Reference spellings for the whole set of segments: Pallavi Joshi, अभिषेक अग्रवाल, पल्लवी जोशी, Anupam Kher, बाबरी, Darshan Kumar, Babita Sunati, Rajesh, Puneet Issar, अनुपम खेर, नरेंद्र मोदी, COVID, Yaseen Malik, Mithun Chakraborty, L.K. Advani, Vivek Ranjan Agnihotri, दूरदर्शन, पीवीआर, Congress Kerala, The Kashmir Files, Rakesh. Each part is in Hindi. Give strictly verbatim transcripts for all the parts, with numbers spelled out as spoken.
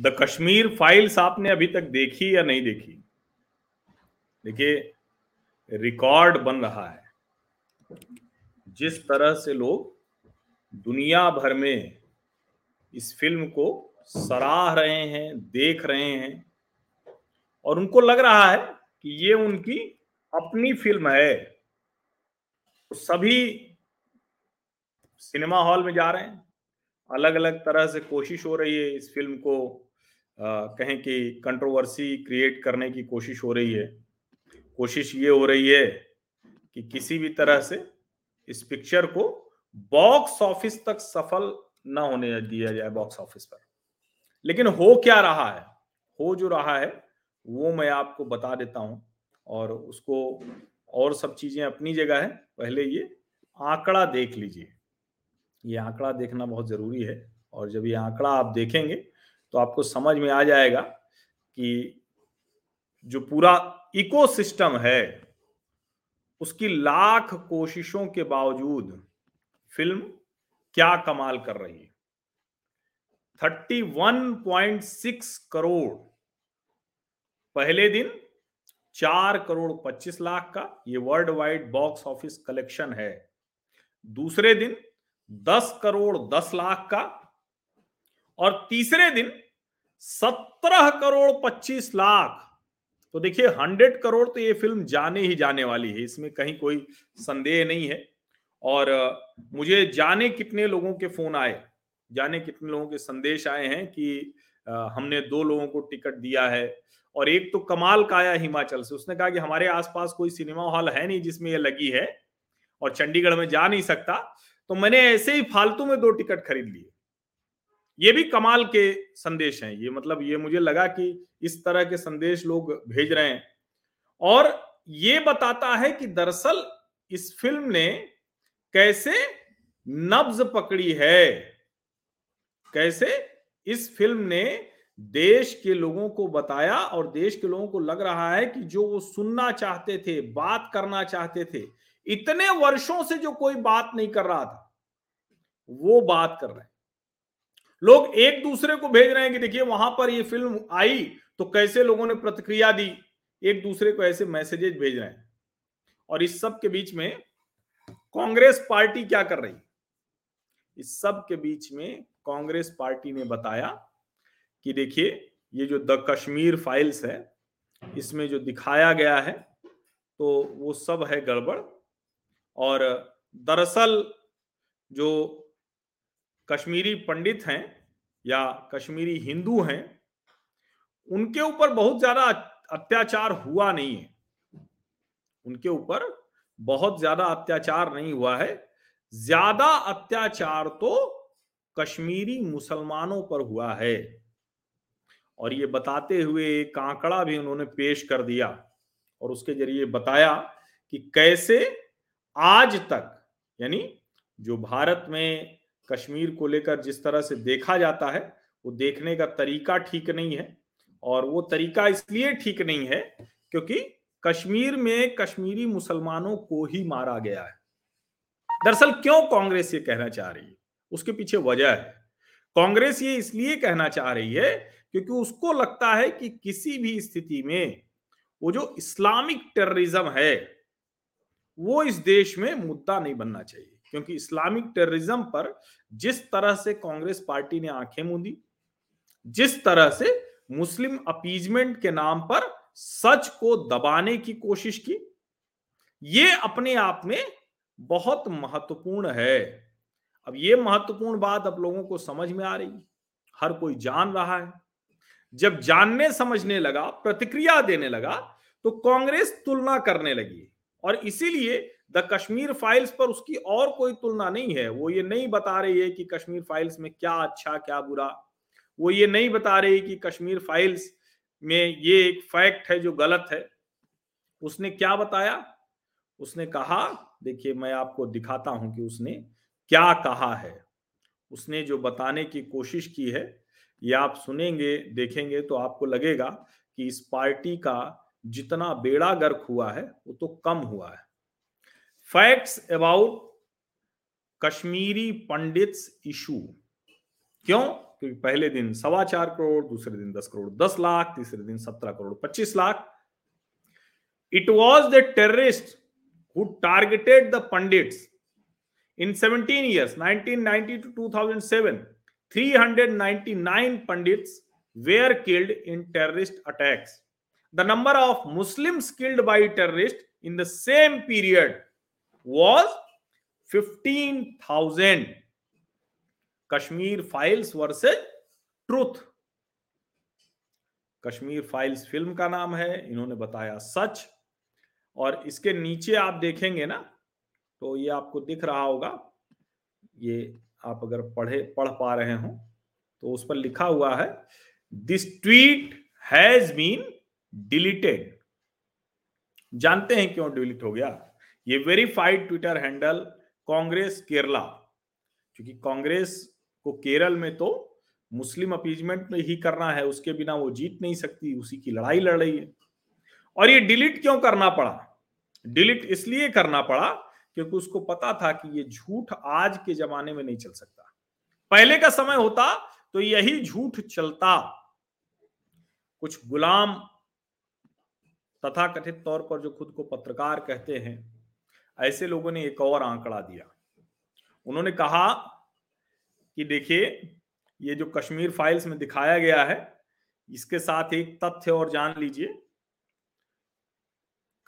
द कश्मीर फाइल्स आपने अभी तक देखी या नहीं देखी? देखिए, रिकॉर्ड बन रहा है जिस तरह से लोग दुनिया भर में इस फिल्म को सराह रहे हैं, देख रहे हैं, और उनको लग रहा है कि ये उनकी अपनी फिल्म है। सभी सिनेमा हॉल में जा रहे हैं, अलग अलग तरह से कोशिश हो रही है इस फिल्म को आ, कहें कि कंट्रोवर्सी क्रिएट करने की कोशिश हो रही है। कोशिश ये हो रही है कि किसी भी तरह से इस पिक्चर को बॉक्स ऑफिस तक सफल ना होने दिया जाए, बॉक्स ऑफिस पर। लेकिन हो क्या रहा है, हो जो रहा है वो मैं आपको बता देता हूं, और उसको और सब चीजें अपनी जगह है। पहले ये आंकड़ा देख लीजिए, ये आंकड़ा देखना बहुत जरूरी है, और जब ये आंकड़ा आप देखेंगे तो आपको समझ में आ जाएगा कि जो पूरा इकोसिस्टम है उसकी लाख कोशिशों के बावजूद फिल्म क्या कमाल कर रही है। इकतीस पॉइंट छह करोड़ पहले दिन चार करोड़ पच्चीस लाख का ये world wide box office collection है। दूसरे दिन दस करोड़ दस लाख का, और तीसरे दिन सत्रह करोड़ पच्चीस लाख। तो देखिए, सौ करोड़ तो ये फिल्म जाने ही जाने वाली है, इसमें कहीं कोई संदेह नहीं है। और मुझे जाने कितने लोगों के फोन आए, जाने कितने लोगों के संदेश आए हैं कि हमने दो लोगों को टिकट दिया है। और एक तो कमाल का आया हिमाचल से, उसने कहा कि हमारे आसपास कोई सिनेमा हॉल है नहीं जिसमें ये लगी है, और चंडीगढ़ में जा नहीं सकता, तो मैंने ऐसे ही फालतू में दो टिकट खरीद लिए। ये भी कमाल के संदेश हैं। ये मतलब ये मुझे लगा कि इस तरह के संदेश लोग भेज रहे हैं, और ये बताता है कि दरअसल इस फिल्म ने कैसे नब्ज पकड़ी है, कैसे इस फिल्म ने देश के लोगों को बताया। और देश के लोगों को लग रहा है कि जो वो सुनना चाहते थे, बात करना चाहते थे, इतने वर्षों से जो कोई बात नहीं कर रहा था, वो बात कर रहे हैं। लोग एक दूसरे को भेज रहे हैं कि देखिए वहां पर ये फिल्म आई तो कैसे लोगों ने प्रतिक्रिया दी, एक दूसरे को ऐसे मैसेजेज भेज रहे हैं। और इस सब के बीच में कांग्रेस पार्टी क्या कर रही है? इस सब के बीच में कांग्रेस पार्टी ने बताया कि देखिए ये जो द कश्मीर फाइल्स है, इसमें जो दिखाया गया है तो वो सब है गड़बड़। और दरअसल जो कश्मीरी पंडित हैं या कश्मीरी हिंदू हैं, उनके ऊपर बहुत ज्यादा अत्याचार हुआ नहीं है, उनके ऊपर बहुत ज्यादा अत्याचार नहीं हुआ है। ज्यादा अत्याचार तो कश्मीरी मुसलमानों पर हुआ है। और ये बताते हुए एक आंकड़ा भी उन्होंने पेश कर दिया, और उसके जरिए बताया कि कैसे आज तक, यानी जो भारत में कश्मीर को लेकर जिस तरह से देखा जाता है वो देखने का तरीका ठीक नहीं है। और वो तरीका इसलिए ठीक नहीं है क्योंकि कश्मीर में कश्मीरी मुसलमानों को ही मारा गया है। दरअसल क्यों कांग्रेस ये कहना चाह रही है, उसके पीछे वजह है। कांग्रेस ये इसलिए कहना चाह रही है क्योंकि उसको लगता है कि किसी भी स्थिति में वो जो इस्लामिक टेररिज्म है वो इस देश में मुद्दा नहीं बनना चाहिए, क्योंकि इस्लामिक टेररिज्म पर जिस तरह से कांग्रेस पार्टी ने आंखें मूंदी, जिस तरह से मुस्लिम अपीजमेंट के नाम पर सच को दबाने की कोशिश की, ये अपने आप में बहुत महत्वपूर्ण है। अब ये महत्वपूर्ण बात अब लोगों को समझ में आ रही है, हर कोई जान रहा है। जब जानने समझने लगा, प्रतिक्रिया देने लगा, तो कांग्रेस तुलना करने लगी, और इसीलिए द कश्मीर फाइल्स पर उसकी और कोई तुलना नहीं है। वो ये नहीं बता रही है कि कश्मीर फाइल्स में क्या अच्छा क्या बुरा, वो ये नहीं बता रही कि कश्मीर फाइल्स में ये एक फैक्ट है जो गलत है। उसने क्या बताया? उसने कहा, देखिए मैं आपको दिखाता हूं कि उसने क्या कहा है, उसने जो बताने की कोशिश की है, ये आप सुनेंगे देखेंगे तो आपको लगेगा कि इस पार्टी का जितना बेड़ा गर्क हुआ है वो तो कम हुआ है। Facts about Kashmiri Pandits issue. क्यों? क्योंकि पहले दिन सवा चार करोड़, दूसरे दिन दस करोड़ दस लाख, तीसरे दिन सत्रह करोड़ पच्चीस lakh. It was the terrorists who targeted the pundits. In seventeen years, nineteen ninety to two thousand seven, three hundred ninety-nine pundits were killed in terrorist attacks. The number of Muslims killed by terrorists in the same period was fifteen thousand. Kashmir Files versus Truth. Kashmir Files फिल्म का नाम है. इन्होंने बताया सच. और इसके नीचे आप देखेंगे ना तो ये आपको दिख रहा होगा, ये आप अगर पढ़े पढ़ पा रहे हो तो उस पर लिखा हुआ है this tweet has been deleted. जानते हैं क्यों डिलीट हो गया? ये verified Twitter handle Congress Kerala, क्योंकि कांग्रेस को केरल में तो मुस्लिम अपीजमेंट में ही करना है, उसके बिना वो जीत नहीं सकती, उसी की लड़ाई लड़ रही है. और ये डिलीट क्यों करना पड़ा? डिलीट इसलिए करना पड़ा क्योंकि उसको पता था कि ये झूठ आज के जमाने में नहीं चल सकता. पहले का समय होता तो यही झूठ चलता. कुछ गुलाम तथाकथित तौर पर जो खुद को पत्रकार कहते हैं, ऐसे लोगों ने एक और आंकड़ा दिया. उन्होंने कहा कि देखिए, ये जो कश्मीर फाइल्स में दिखाया गया है, इसके साथ एक तथ्य और जान लीजिए.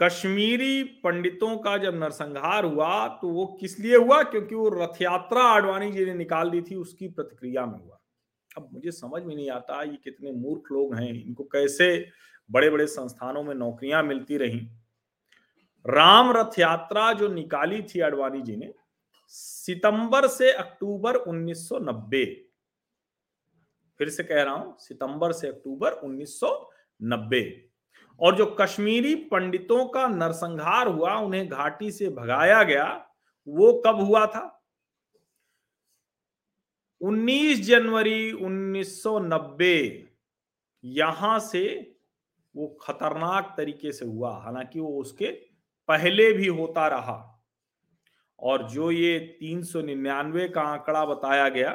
कश्मीरी पंडितों का जब नरसंहार हुआ तो वो किस लिए हुआ? क्योंकि वो रथ यात्रा आडवाणी जी ने निकाल दी थी, उसकी प्रतिक्रिया में हुआ. अब मुझे समझ में नहीं आता ये कितने मूर्ख लोग हैं, इनको कैसे बड़े बड़े संस्थानों में नौकरियां मिलती रहीं. राम रथ यात्रा जो निकाली थी आडवाणी जी ने सितंबर से अक्टूबर उन्नीस सौ नब्बे, फिर से कह रहा हूं, सितंबर से अक्टूबर उन्नीस सौ नब्बे. और जो कश्मीरी पंडितों का नरसंहार हुआ, उन्हें घाटी से भगाया गया, वो कब हुआ था? उन्नीस जनवरी उन्नीस सौ नब्बे. यहां से वो खतरनाक तरीके से हुआ, हालांकि वो उसके पहले भी होता रहा. और जो ये तीन सौ निन्यानवे का आंकड़ा बताया गया,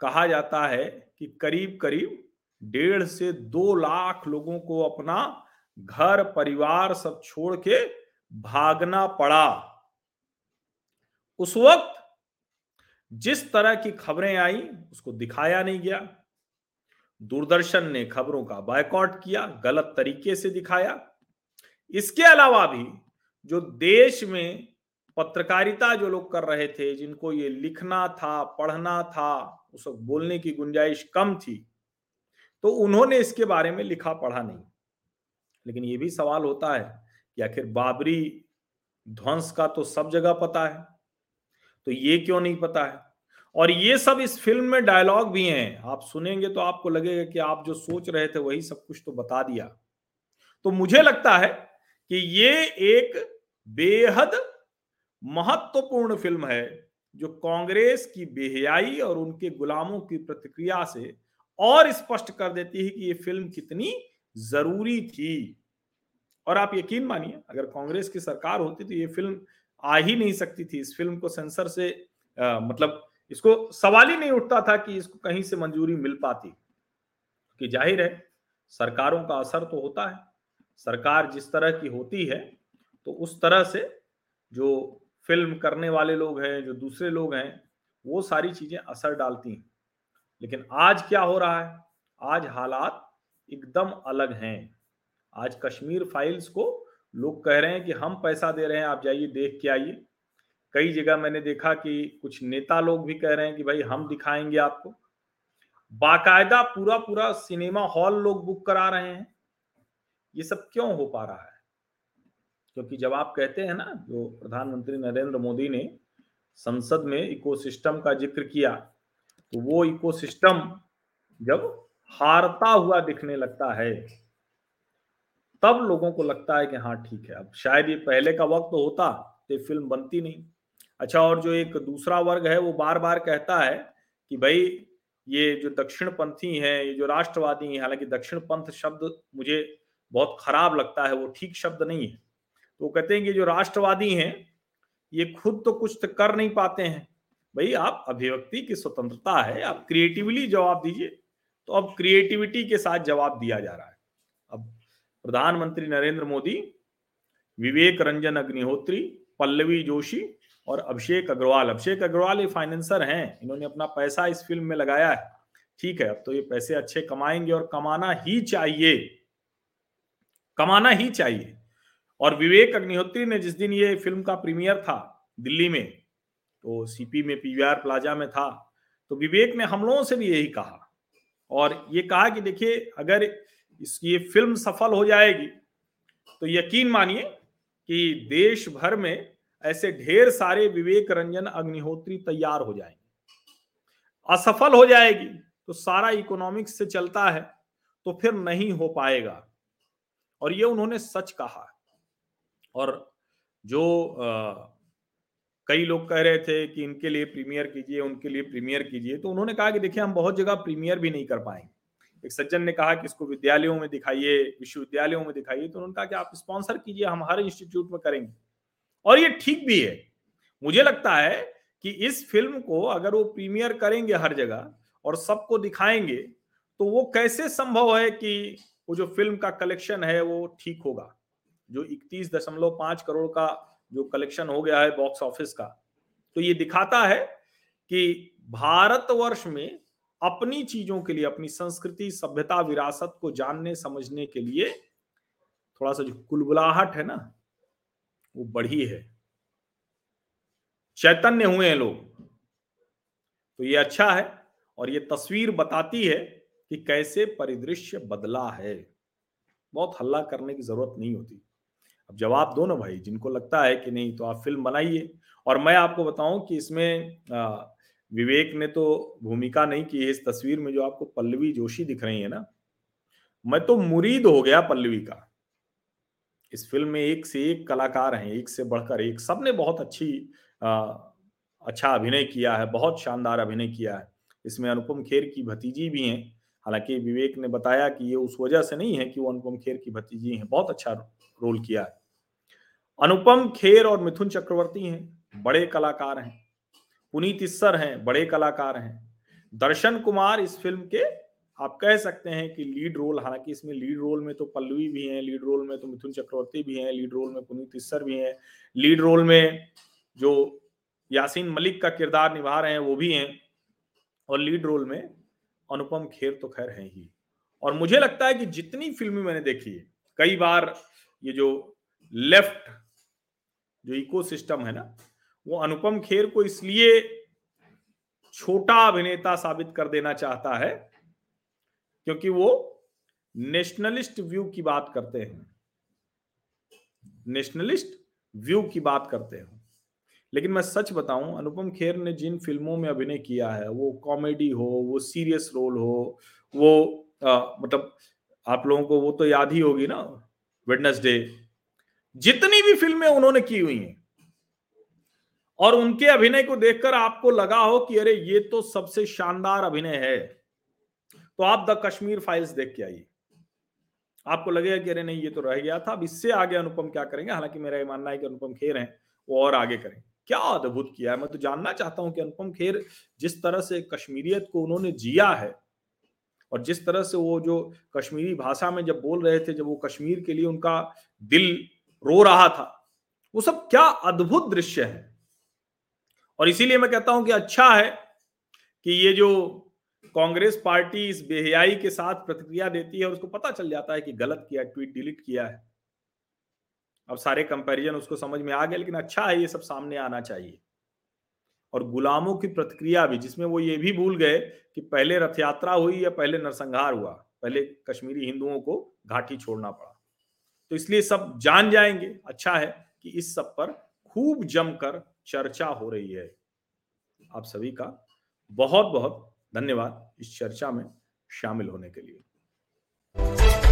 कहा जाता है कि करीब करीब डेढ़ से दो लाख लोगों को अपना घर परिवार सब छोड़ के भागना पड़ा. उस वक्त जिस तरह की खबरें आई उसको दिखाया नहीं गया. दूरदर्शन ने खबरों का बायकॉट किया, गलत तरीके से दिखाया. इसके अलावा भी जो देश में पत्रकारिता जो लोग कर रहे थे, जिनको ये लिखना था, पढ़ना था, उस वक्त बोलने की गुंजाइश कम थी, तो उन्होंने इसके बारे में लिखा पढ़ा नहीं. लेकिन ये भी सवाल होता है कि आखिर बाबरी ध्वंस का तो सब जगह पता है, तो ये क्यों नहीं पता है? और ये सब इस फिल्म में डायलॉग भी हैं, आप सुनेंगे तो आपको लगेगा कि आप जो सोच रहे थे वही सब कुछ तो बता दिया. तो मुझे लगता है कि ये एक बेहद महत्वपूर्ण फिल्म है जो कांग्रेस की बेहयाई और उनके गुलामों की प्रतिक्रिया से और स्पष्ट कर देती है कि ये फिल्म कितनी जरूरी थी. और आप यकीन मानिए, अगर कांग्रेस की सरकार होती तो ये फिल्म आ ही नहीं सकती थी. इस फिल्म को सेंसर से आ, मतलब इसको सवाल ही नहीं उठता था कि इसको कहीं से मंजूरी मिल पाती, क्योंकि जाहिर है सरकारों का असर तो होता है. सरकार जिस तरह की होती है तो उस तरह से जो फिल्म करने वाले लोग हैं, जो दूसरे लोग हैं, वो सारी चीजें असर डालती हैं. लेकिन आज क्या हो रहा है? आज हालात एकदम अलग हैं. आज कश्मीर फाइल्स को लोग कह रहे हैं कि हम पैसा दे रहे हैं, आप जाइए देख के आइए. कई जगह मैंने देखा कि कुछ नेता लोग भी कह रहे हैं कि भाई हम दिखाएंगे आपको. बाकायदा पूरा पूरा सिनेमा हॉल लोग बुक करा रहे हैं. ये सब क्यों हो पा रहा है? क्योंकि जब आप कहते हैं ना, जो प्रधानमंत्री नरेंद्र मोदी ने संसद में इकोसिस्टम का जिक्र किया, तो वो इकोसिस्टम जब हारता हुआ दिखने लगता है तब लोगों को लगता है कि हाँ ठीक है. अब शायद ये पहले का वक्त होता तो फिल्म बनती नहीं. अच्छा, और जो एक दूसरा वर्ग है वो बार बार कहता है कि भाई ये जो दक्षिणपंथी हैं, ये जो राष्ट्रवादी हैं, हालांकि दक्षिणपंथ शब्द मुझे बहुत खराब लगता है, वो ठीक शब्द नहीं है. तो कहते हैं कि जो राष्ट्रवादी हैं ये खुद तो कुछ तो कर नहीं पाते हैं, भाई आप अभिव्यक्ति की स्वतंत्रता है, आप क्रिएटिवली जवाब दीजिए, तो अब क्रिएटिविटी के साथ जवाब दिया जा रहा है। अब प्रधानमंत्री नरेंद्र मोदी, विवेक रंजन अग्निहोत्री, पल्लवी जोशी और अभिषेक अग्रवाल, अभिषेक अग्रवाल ये फाइनेंसर हैं, इन्होंने अपना पैसा इस फिल्म में लगाया है, ठीक है, अब तो ये पैसे अच्छे कमाएंगे और कमाना ही चाहिए, कमाना ही चाहिए। और विवेक अग्निहोत्री ने जिस दिन ये फिल्म का प्रीमियर था दिल्ली में, तो सीपी में पीवीआर प्लाजा में था, तो विवेक ने हम लोगों से भी यही कहा और ये कहा कि देखिए अगर इसकी ये फिल्म सफल हो जाएगी तो यकीन मानिए कि देश भर में ऐसे ढेर सारे विवेक रंजन अग्निहोत्री तैयार हो जाएंगे। असफल हो जाएगी तो सारा इकोनॉमिक्स से चलता है तो फिर नहीं हो पाएगा, और ये उन्होंने सच कहा। और जो आ, कई लोग कह रहे थे कि इनके लिए प्रीमियर कीजिए, उनके लिए प्रीमियर कीजिए, तो उन्होंने कहा कि देखिए हम बहुत जगह प्रीमियर भी नहीं कर पाएंगे। एक सज्जन ने कहा कि इसको विद्यालयों में दिखाइए, विश्वविद्यालयों में दिखाइए, तो उन्होंने कहा कि आप स्पॉन्सर कीजिए, हम हर इंस्टीट्यूट में करेंगे। और ये ठीक भी है, मुझे लगता है कि इस फिल्म को अगर वो प्रीमियर करेंगे हर जगह और सबको दिखाएंगे तो वो कैसे संभव है कि वो जो फिल्म का कलेक्शन है वो ठीक होगा। जो इकतीस दशमलव पांच करोड़ का जो कलेक्शन हो गया है बॉक्स ऑफिस का, तो ये दिखाता है कि भारतवर्ष में अपनी चीजों के लिए, अपनी संस्कृति, सभ्यता, विरासत को जानने समझने के लिए थोड़ा सा जो कुलबुलाहट है ना वो बढ़ी है, चैतन्य हुए हैं लोग, तो ये अच्छा है। और ये तस्वीर बताती है कि कैसे परिदृश्य बदला है। बहुत हल्ला करने की जरूरत नहीं होती। अब जवाब दो ना भाई, जिनको लगता है कि नहीं तो आप फिल्म बनाइए। और मैं आपको बताऊं कि इसमें आ, विवेक ने तो भूमिका नहीं की है। इस तस्वीर में जो आपको पल्लवी जोशी दिख रही है ना, मैं तो मुरीद हो गया पल्लवी का। इस फिल्म में एक से एक कलाकार हैं, एक से बढ़कर एक, सबने बहुत अच्छी आ, अच्छा अभिनय किया है, बहुत शानदार अभिनय किया है। इसमें अनुपम खेर की भतीजी भी हैं, हालांकि विवेक ने बताया कि ये उस वजह से नहीं है कि वो अनुपम खेर की भतीजी हैं, बहुत अच्छा रोल किया है। अनुपम खेर और मिथुन चक्रवर्ती हैं, बड़े कलाकार हैं। पुनीत इस्सर हैं, बड़े कलाकार हैं। दर्शन कुमार इस फिल्म के आप कह सकते हैं कि लीड रोल, हालांकि इसमें लीड रोल में तो पल्लवी भी हैं, लीड रोल में तो मिथुन चक्रवर्ती भी हैं, लीड रोल में पुनीत इस्सर भी हैं, लीड रोल में जो यासीन मलिक का किरदार निभा रहे हैं वो भी हैं, और लीड रोल में अनुपम खेर तो खैर है ही। और मुझे लगता है कि जितनी फिल्में मैंने देखी है, कई बार ये जो लेफ्ट जो इकोसिस्टम है ना वो अनुपम खेर को इसलिए छोटा अभिनेता साबित कर देना चाहता है क्योंकि वो नेशनलिस्ट व्यू की बात करते हैं, नेशनलिस्ट व्यू की बात करते हैं। लेकिन मैं सच बताऊं, अनुपम खेर ने जिन फिल्मों में अभिनय किया है, वो कॉमेडी हो, वो सीरियस रोल हो, वो आ, मतलब आप लोगों को वो तो याद ही होगी ना, वेडनेसडे, जितनी भी फिल्में उन्होंने की हुई हैं, और उनके अभिनय को देखकर आपको लगा हो कि अरे ये तो सबसे शानदार अभिनय है, तो आप द कश्मीर फाइल्स देख के आइए, आपको लगेगा कि अरे नहीं ये तो रह गया था, अब इससे आगे अनुपम क्या करेंगे। हालांकि मेरा ये मानना है कि अनुपम खेर हैं वो और आगे करें, क्या अद्भुत किया है। मैं तो जानना चाहता हूं कि अनुपम खेर जिस तरह से कश्मीरियत को उन्होंने जिया है और जिस तरह से वो जो कश्मीरी भाषा में जब बोल रहे थे, जब वो कश्मीर के लिए उनका दिल रो रहा था, वो सब क्या अद्भुत दृश्य है। और इसीलिए मैं कहता हूं कि अच्छा है कि ये जो कांग्रेस पार्टी इस बेहयाई के साथ प्रतिक्रिया देती है और उसको पता चल जाता है कि गलत किया, ट्वीट डिलीट किया है, अब सारे कंपैरिजन उसको समझ में आ गए। लेकिन अच्छा है ये सब सामने आना चाहिए। और गुलामों की प्रतिक्रिया भी, जिसमें वो ये भी भूल गए कि पहले रथ यात्रा हुई या पहले नरसंहार हुआ, पहले कश्मीरी हिंदुओं को घाटी छोड़ना पड़ा, तो इसलिए सब जान जाएंगे। अच्छा है कि इस सब पर खूब जमकर चर्चा हो रही है। आप सभी का बहुत बहुत धन्यवाद इस चर्चा में शामिल होने के लिए।